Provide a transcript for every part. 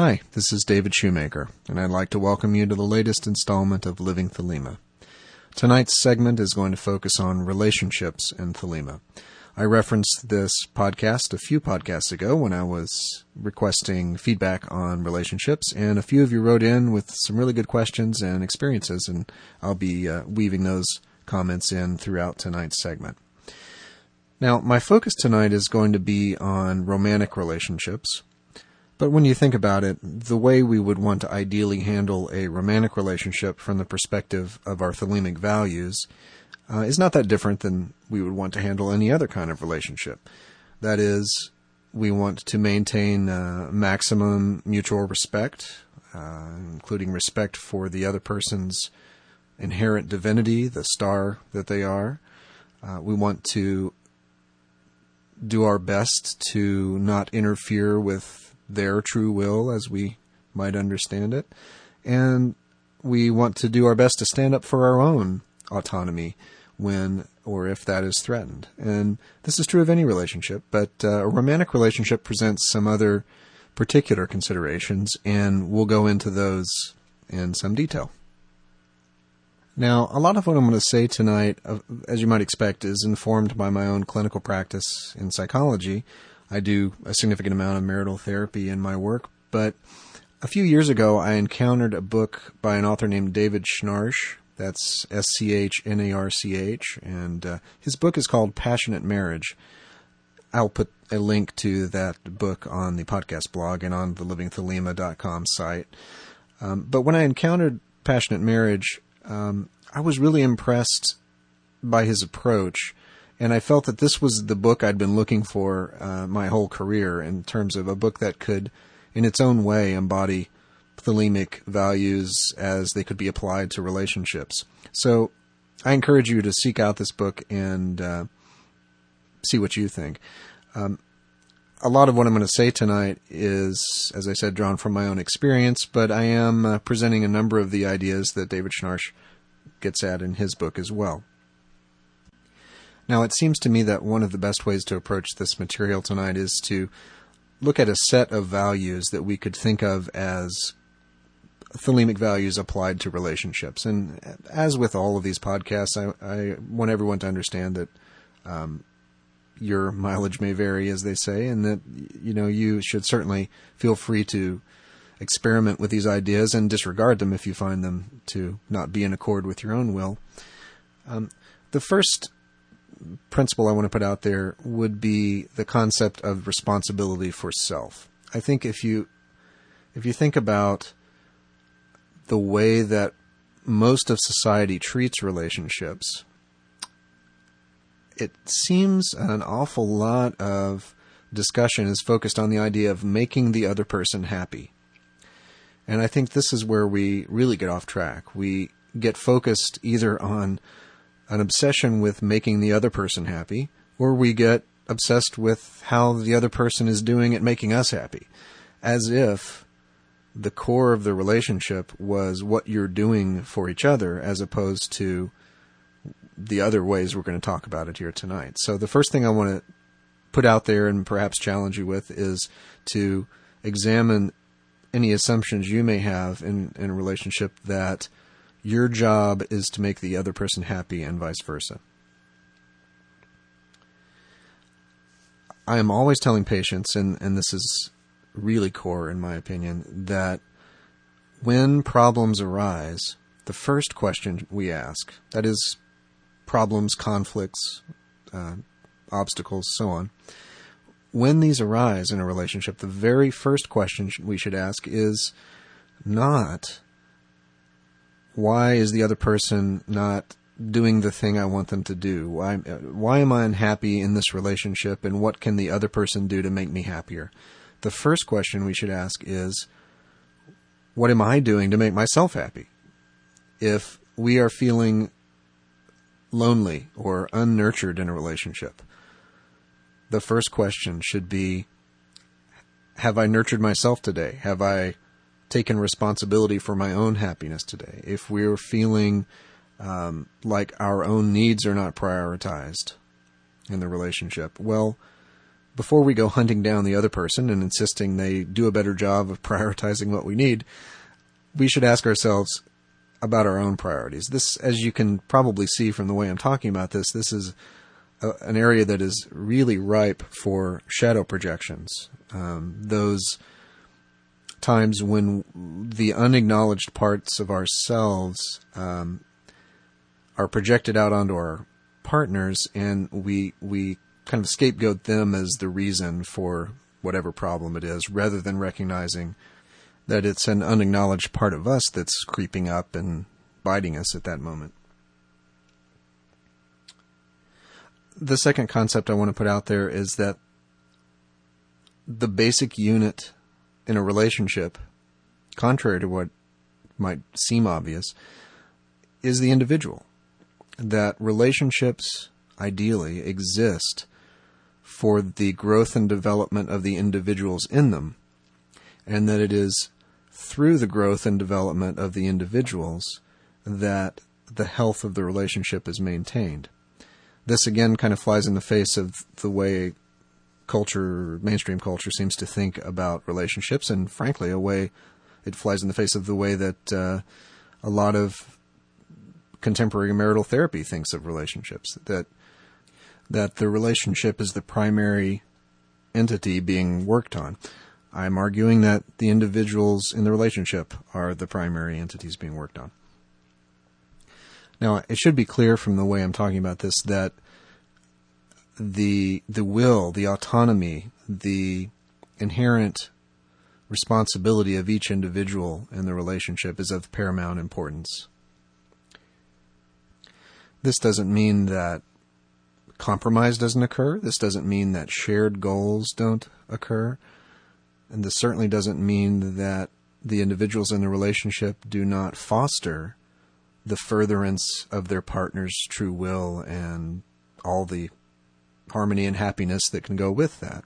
Hi, this is David Shoemaker, and I'd like to welcome you to the latest installment of Living Thelema. Tonight's segment is going to focus on relationships and Thelema. I referenced this podcast a few podcasts ago when I was requesting feedback on relationships, and a few of you wrote in with some really good questions and experiences, and I'll be weaving those comments in throughout tonight's segment. Now, my focus tonight is going to be on romantic relationships. But when you think about it, the way we would want to ideally handle a romantic relationship from the perspective of our Thelemic values is not that different than we would want to handle any other kind of relationship. That is, we want to maintain maximum mutual respect, including respect for the other person's inherent divinity, the star that they are. We want to do our best to not interfere with their true will, as we might understand it. And we want to do our best to stand up for our own autonomy when or if that is threatened. And this is true of any relationship, but a romantic relationship presents some other particular considerations, and we'll go into those in some detail. Now, a lot of what I'm going to say tonight, as you might expect, is informed by my own clinical practice in psychology. I do a significant amount of marital therapy in my work, but a few years ago, I encountered a book by an author named David Schnarch. That's Schnarch, and his book is called Passionate Marriage. I'll put a link to that book on the podcast blog and on the livingthelema.com site. But when I encountered Passionate Marriage, I was really impressed by his approach. And I felt that this was the book I'd been looking for my whole career, in terms of a book that could, in its own way, embody Thelemic values as they could be applied to relationships. So I encourage you to seek out this book and see what you think. A lot of what I'm going to say tonight is, as I said, drawn from my own experience, but I am presenting a number of the ideas that David Schnarch gets at in his book as well. Now, it seems to me that one of the best ways to approach this material tonight is to look at a set of values that we could think of as Thelemic values applied to relationships. And as with all of these podcasts, I want everyone to understand that your mileage may vary, as they say, and that, you know, you should certainly feel free to experiment with these ideas and disregard them if you find them to not be in accord with your own will. The first principle I want to put out there would be the concept of responsibility for self. I think if you think about the way that most of society treats relationships, it seems an awful lot of discussion is focused on the idea of making the other person happy. And I think this is where we really get off track. We get focused either on an obsession with making the other person happy, or we get obsessed with how the other person is doing at making us happy, as if the core of the relationship was what you're doing for each other, as opposed to the other ways we're going to talk about it here tonight. So the first thing I want to put out there and perhaps challenge you with is to examine any assumptions you may have in a relationship that your job is to make the other person happy and vice versa. I am always telling patients, and this is really core in my opinion, that when problems arise, the first question we ask, that is problems, conflicts, obstacles, so on. When these arise in a relationship, the very first question we should ask is not, why is the other person not doing the thing I want them to do? Why am I unhappy in this relationship, and what can the other person do to make me happier? The first question we should ask is, what am I doing to make myself happy? If we are feeling lonely or unnurtured in a relationship, the first question should be, have I nurtured myself today? Have I taken responsibility for my own happiness today? If we're feeling like our own needs are not prioritized in the relationship, well, before we go hunting down the other person and insisting they do a better job of prioritizing what we need, we should ask ourselves about our own priorities. This, as you can probably see from the way I'm talking about this, this is an area that is really ripe for shadow projections. Those times when the unacknowledged parts of ourselves are projected out onto our partners, and we kind of scapegoat them as the reason for whatever problem it is, rather than recognizing that it's an unacknowledged part of us that's creeping up and biting us at that moment. The second concept I want to put out there is that the basic unit in a relationship, contrary to what might seem obvious, is the individual. That relationships ideally exist for the growth and development of the individuals in them, and that it is through the growth and development of the individuals that the health of the relationship is maintained. This again kind of flies in the face of the way culture, mainstream culture, seems to think about relationships, and frankly, a way it flies in the face of the way that a lot of contemporary marital therapy thinks of relationships. That the relationship is the primary entity being worked on. I'm arguing that the individuals in the relationship are the primary entities being worked on. Now, it should be clear from the way I'm talking about this that the will, the autonomy, the inherent responsibility of each individual in the relationship is of paramount importance. This doesn't mean that compromise doesn't occur. This doesn't mean that shared goals don't occur. And this certainly doesn't mean that the individuals in the relationship do not foster the furtherance of their partner's true will and all the harmony and happiness that can go with that.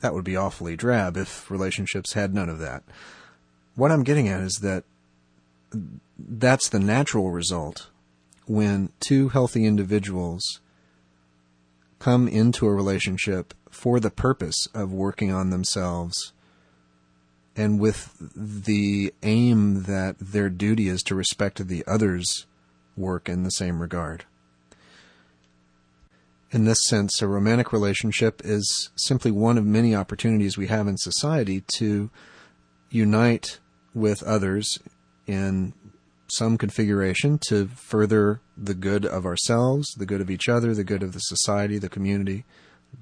That would be awfully drab if relationships had none of that. What I'm getting at is that that's the natural result when two healthy individuals come into a relationship for the purpose of working on themselves, and with the aim that their duty is to respect the other's work in the same regard. In this sense, a romantic relationship is simply one of many opportunities we have in society to unite with others in some configuration to further the good of ourselves, the good of each other, the good of the society, the community,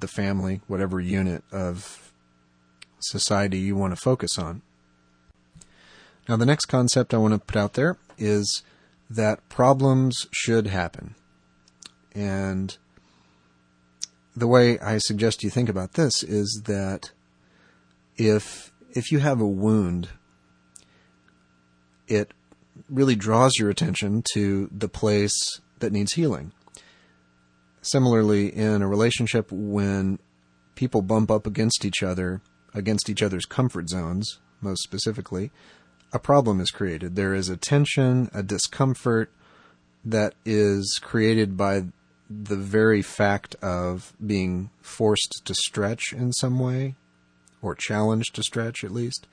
the family, whatever unit of society you want to focus on. Now, the next concept I want to put out there is that problems should happen. And the way I suggest you think about this is that if you have a wound, it really draws your attention to the place that needs healing. Similarly, in a relationship, when people bump up against each other, against each other's comfort zones, most specifically, a problem is created. There is a tension, a discomfort that is created by the very fact of being forced to stretch in some way, or challenged to stretch at least.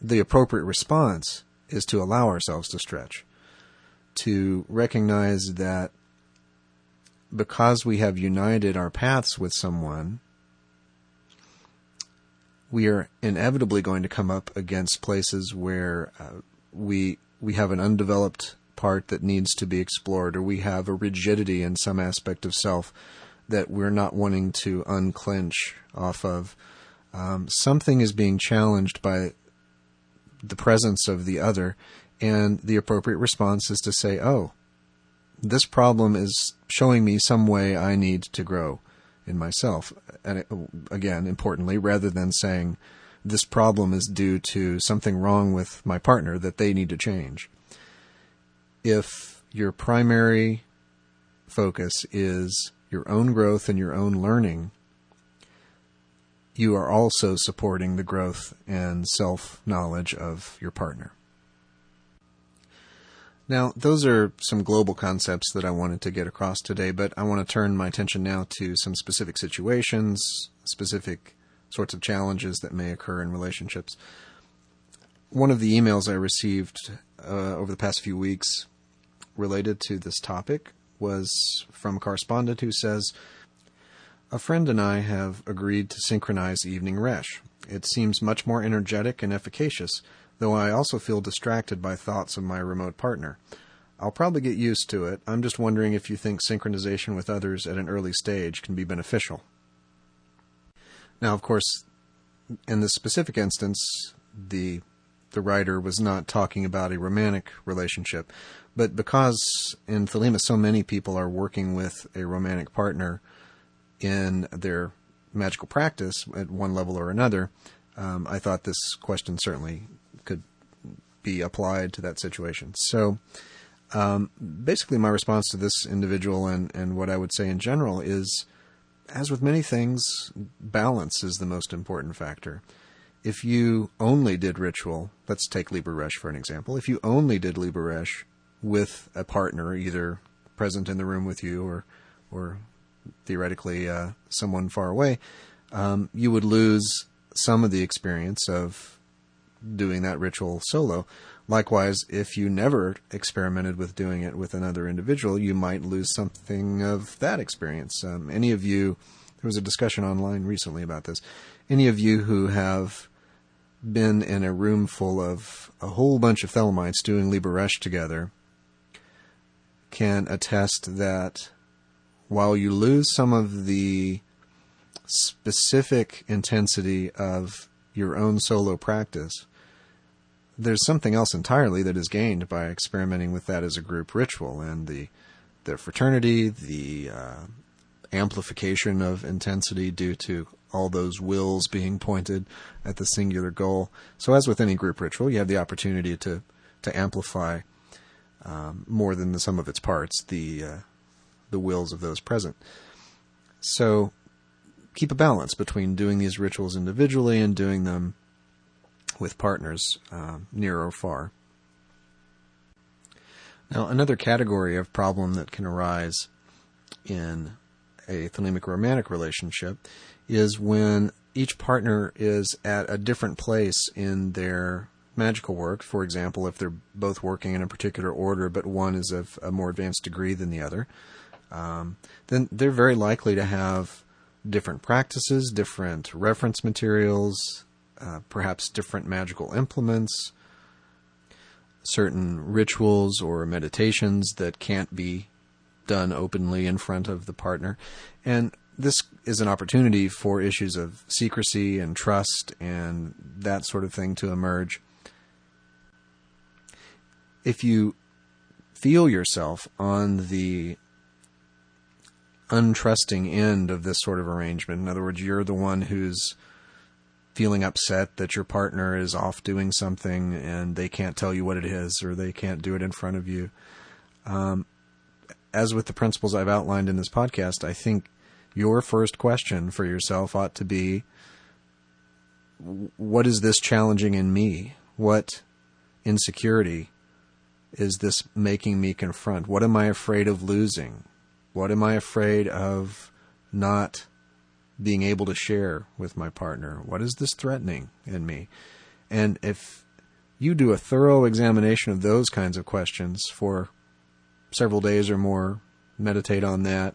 The appropriate response is to allow ourselves to stretch, to recognize that because we have united our paths with someone, we are inevitably going to come up against places where we have an undeveloped part that needs to be explored, or we have a rigidity in some aspect of self that we're not wanting to unclench off of. Something is being challenged by the presence of the other, and the appropriate response is to say, oh, this problem is showing me some way I need to grow in myself. And again, importantly, rather than saying this problem is due to something wrong with my partner that they need to change. If your primary focus is your own growth and your own learning, you are also supporting the growth and self-knowledge of your partner. Now, those are some global concepts that I wanted to get across today, but I want to turn my attention now to some specific situations, specific sorts of challenges that may occur in relationships. One of the emails I received over the past few weeks related to this topic was from a correspondent who says, "A friend and I have agreed to synchronize evening resh. It seems much more energetic and efficacious, though I also feel distracted by thoughts of my remote partner. I'll probably get used to it. I'm just wondering if you think synchronization with others at an early stage can be beneficial." Now, of course, in this specific instance, the writer was not talking about a romantic relationship, but because in Thelema so many people are working with a romantic partner in their magical practice at one level or another, I thought this question certainly could be applied to that situation. So basically my response to this individual and what I would say in general is, as with many things, balance is the most important factor. If you only did ritual, let's take Libra Resh for an example. If you only did Libra Resh with a partner, either present in the room with you or theoretically someone far away, you would lose some of the experience of doing that ritual solo. Likewise, if you never experimented with doing it with another individual, you might lose something of that experience. Any of you, there was a discussion online recently about this, any of you who have been in a room full of a whole bunch of Thelemites doing Libra Resh together can attest that while you lose some of the specific intensity of your own solo practice, there's something else entirely that is gained by experimenting with that as a group ritual, and the fraternity, the amplification of intensity due to all those wills being pointed at the singular goal. So as with any group ritual, you have the opportunity to amplify more than the sum of its parts, the wills of those present. So keep a balance between doing these rituals individually and doing them with partners, near or far. Now, another category of problem that can arise in a Thelemic romantic relationship is when each partner is at a different place in their magical work. For example, if they're both working in a particular order, but one is of a more advanced degree than the other, then they're very likely to have different practices, different reference materials, perhaps different magical implements, certain rituals or meditations that can't be done openly in front of the partner. And this is an opportunity for issues of secrecy and trust and that sort of thing to emerge. If you feel yourself on the untrusting end of this sort of arrangement, in other words, you're the one who's feeling upset that your partner is off doing something and they can't tell you what it is, or they can't do it in front of you. As with the principles I've outlined in this podcast, I think your first question for yourself ought to be, what is this challenging in me? What insecurity is this making me confront? What am I afraid of losing? What am I afraid of not being able to share with my partner? What is this threatening in me? And if you do a thorough examination of those kinds of questions for several days or more, meditate on that,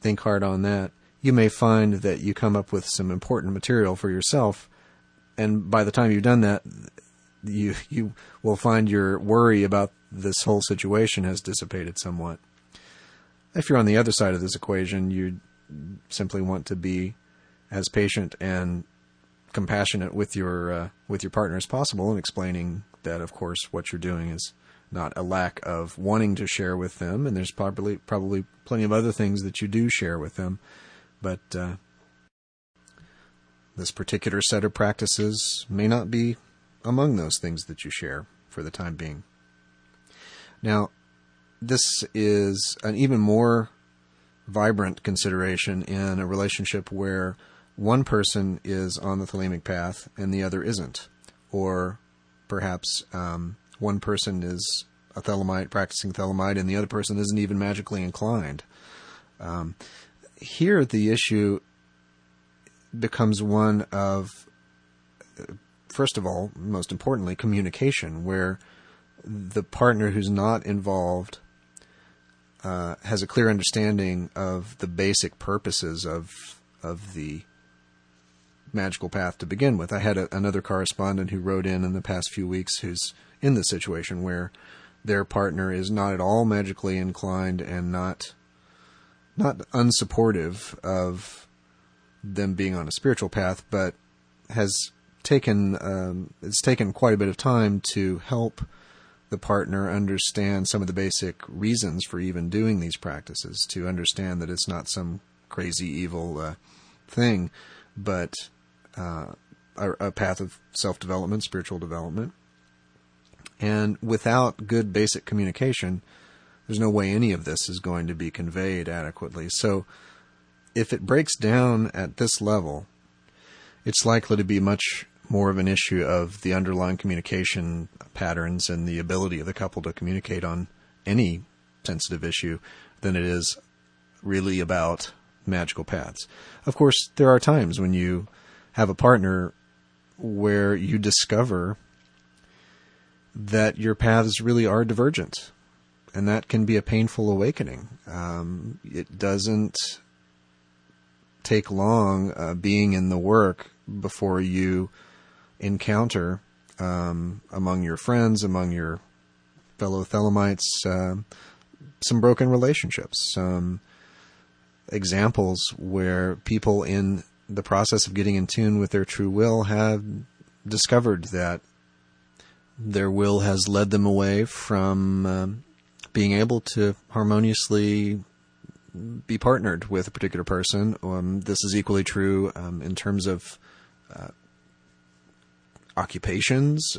think hard on that, you may find that you come up with some important material for yourself. And by the time you've done that, you will find your worry about this whole situation has dissipated somewhat. If you're on the other side of this equation, you simply want to be as patient and compassionate with your partner as possible in explaining that, of course, what you're doing is not a lack of wanting to share with them, and there's probably plenty of other things that you do share with them, but this particular set of practices may not be among those things that you share for the time being. Now, this is an even more vibrant consideration in a relationship where one person is on the Thelemic path and the other isn't, or perhaps one person is a Thelemite, practicing Thelemite, and the other person isn't even magically inclined. Here, the issue becomes one of, first of all, most importantly, communication, where the partner who's not involved has a clear understanding of the basic purposes of the magical path to begin with. I had another correspondent who wrote in the past few weeks who's in the situation where their partner is not at all magically inclined and not unsupportive of them being on a spiritual path, but has taken it's taken quite a bit of time to help the partner understand some of the basic reasons for even doing these practices, to understand that it's not some crazy evil thing, but a path of self-development, spiritual development. And without good basic communication, there's no way any of this is going to be conveyed adequately. So if it breaks down at this level, it's likely to be much more of an issue of the underlying communication patterns and the ability of the couple to communicate on any sensitive issue than it is really about magical paths. Of course, there are times when you have a partner where you discover that your paths really are divergent, and that can be a painful awakening. It doesn't take long being in the work before you encounter among your friends, among your fellow Thelemites, some broken relationships, examples where people in the process of getting in tune with their true will have discovered that their will has led them away from being able to harmoniously be partnered with a particular person. This is equally true in terms of occupations,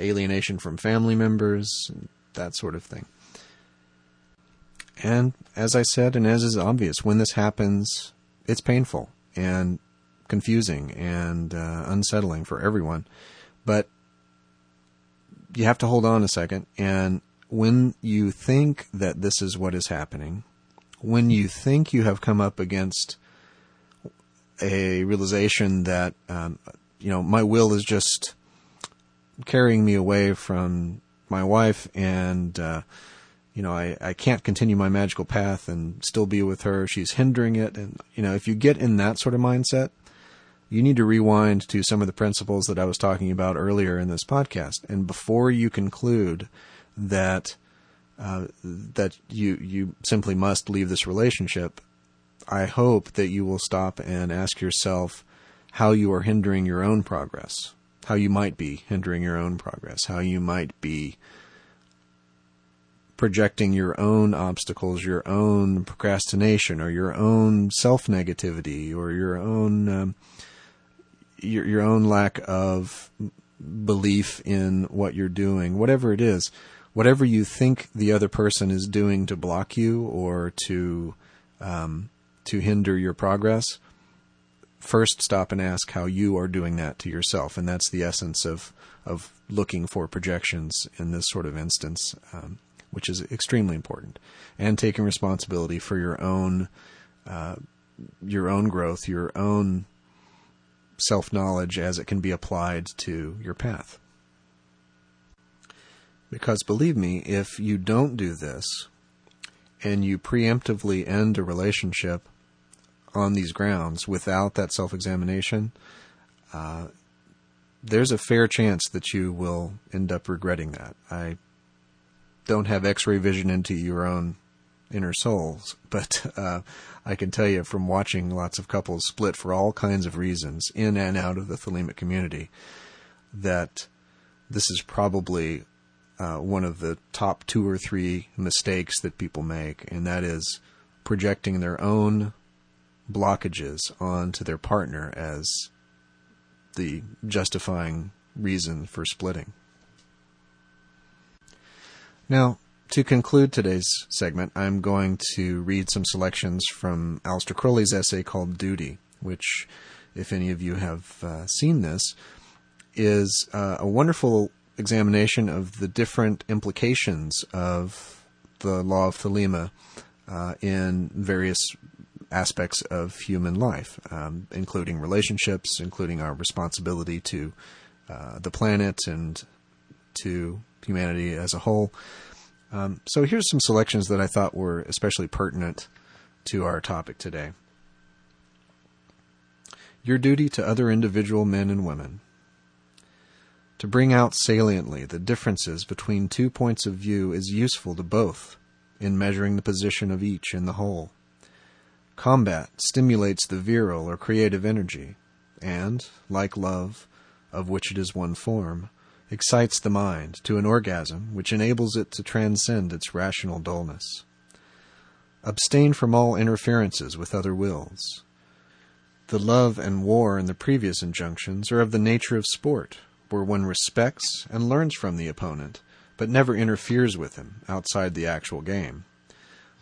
alienation from family members, that sort of thing. And as I said, and as is obvious, when this happens, it's painful and confusing and unsettling for everyone. But you have to hold on a second. And when you think that this is what is happening, when you think you have come up against a realization that, my will is just carrying me away from my wife, and, I can't continue my magical path and still be with her. She's hindering it. And, if you get in that sort of mindset, you need to rewind to some of the principles that I was talking about earlier in this podcast. And before you conclude that you simply must leave this relationship, I hope that you will stop and ask yourself how you are hindering your own progress, how you might be hindering your own progress, how you might be projecting your own obstacles, your own procrastination, or your own self-negativity, or your own your own lack of belief in what you're doing, whatever it is. Whatever you think the other person is doing to block you or to hinder your progress, first stop and ask how you are doing that to yourself. And that's the essence of looking for projections in this sort of instance, which is extremely important. And taking responsibility for your own growth, your own self-knowledge as it can be applied to your path. Because believe me, if you don't do this and you preemptively end a relationship on these grounds without that self-examination, there's a fair chance that you will end up regretting that. I don't have x-ray vision into your own inner souls, but I can tell you from watching lots of couples split for all kinds of reasons in and out of the Thelemic community that this is probably one of the top 2 or 3 mistakes that people make, and that is projecting their own blockages onto their partner as the justifying reason for splitting. Now, to conclude today's segment, I'm going to read some selections from Aleister Crowley's essay called Duty, which, if any of you have seen this, is a wonderful examination of the different implications of the law of Thelema in various aspects of human life, including relationships, including our responsibility to the planet and to humanity as a whole. So here's some selections that I thought were especially pertinent to our topic today. Your duty to other individual men and women. To bring out saliently the differences between two points of view is useful to both in measuring the position of each in the whole. Combat stimulates the virile or creative energy, and, like love, of which it is one form, excites the mind to an orgasm which enables it to transcend its rational dullness. Abstain from all interferences with other wills. The love and war in the previous injunctions are of the nature of sport, where one respects and learns from the opponent, but never interferes with him outside the actual game.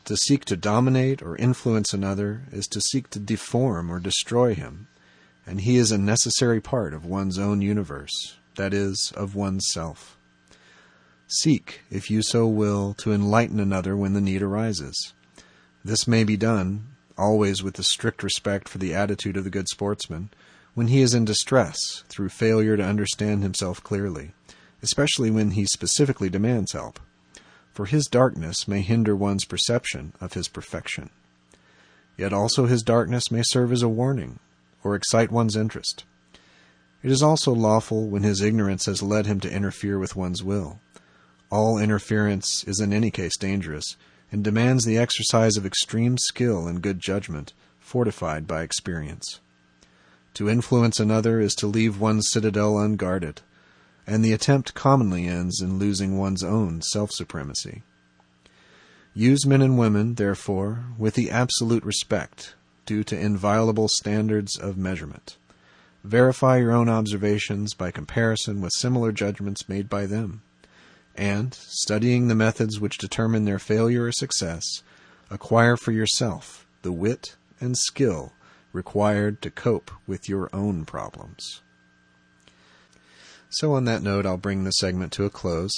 To seek to dominate or influence another is to seek to deform or destroy him, and he is a necessary part of one's own universe, that is, of oneself. Seek, if you so will, to enlighten another when the need arises. This may be done, always with a strict respect for the attitude of the good sportsman, when he is in distress through failure to understand himself clearly, especially when he specifically demands help, for his darkness may hinder one's perception of his perfection. Yet also his darkness may serve as a warning or excite one's interest. It is also lawful when his ignorance has led him to interfere with one's will. All interference is in any case dangerous and demands the exercise of extreme skill and good judgment, fortified by experience. To influence another is to leave one's citadel unguarded, and the attempt commonly ends in losing one's own self-supremacy. Use men and women, therefore, with the absolute respect due to inviolable standards of measurement. Verify your own observations by comparison with similar judgments made by them, and, studying the methods which determine their failure or success, acquire for yourself the wit and skill required to cope with your own problems. So on that note, I'll bring this segment to a close.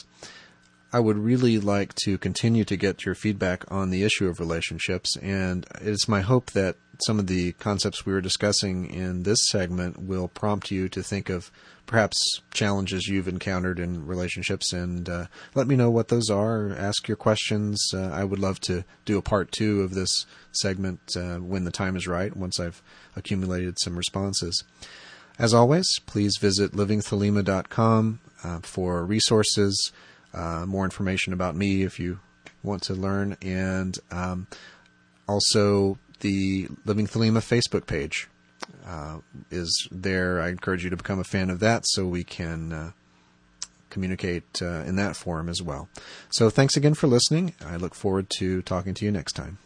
I would really like to continue to get your feedback on the issue of relationships, and it's my hope that some of the concepts we were discussing in this segment will prompt you to think of perhaps challenges you've encountered in relationships, and let me know what those are. Ask your questions. I would love to do a part two of this segment when the time is right, once I've accumulated some responses. As always, please visit livingthelema.com for resources, more information about me if you want to learn, and also the Living Thelema Facebook page is there. I encourage you to become a fan of that so we can communicate in that forum as well. So thanks again for listening. I look forward to talking to you next time.